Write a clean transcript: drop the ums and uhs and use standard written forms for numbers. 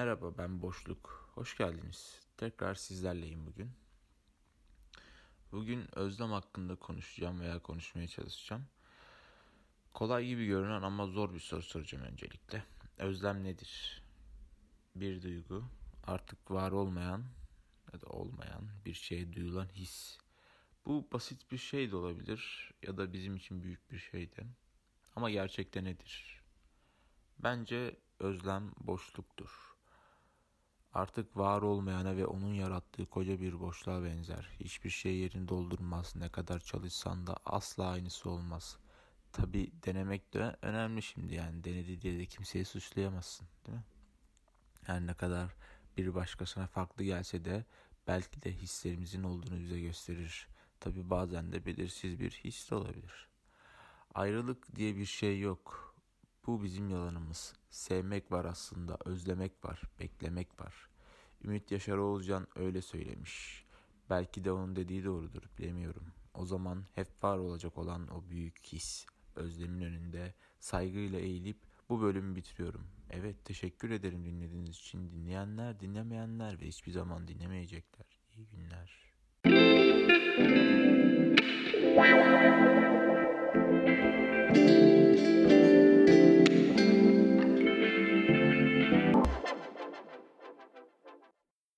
Merhaba, ben Boşluk. Hoş geldiniz. Tekrar sizlerleyim bugün. Bugün Özlem hakkında konuşacağım veya konuşmaya çalışacağım. Kolay gibi görünen ama zor bir soru soracağım öncelikle. Özlem nedir? Bir duygu, artık var olmayan ya da olmayan bir şeye duyulan his. Bu basit bir şey de olabilir ya da bizim için büyük bir şey de. Ama gerçekte nedir? Bence özlem boşluktur. Artık var olmayana ve onun yarattığı koca bir boşluğa benzer. Hiçbir şey yerini doldurmaz. Ne kadar çalışsan da asla aynısı olmaz. Tabii denemek de önemli şimdi. Yani denedi diye de kimseyi suçlayamazsın, değil mi? Yani ne kadar bir başkasına farklı gelse de belki de hislerimizin olduğunu bize gösterir. Tabii bazen de belirsiz bir his de olabilir. Ayrılık diye bir şey yok. Bu bizim yalanımız. Sevmek var aslında, özlemek var, beklemek var. Ümit Yaşar Oğuzcan öyle söylemiş. Belki de onun dediği doğrudur, bilemiyorum. O zaman hep var olacak olan o büyük his. Özlemin önünde saygıyla eğilip bu bölümü bitiriyorum. Evet, teşekkür ederim dinlediğiniz için. Dinleyenler, dinlemeyenler ve hiçbir zaman dinlemeyecekler. İyi günler.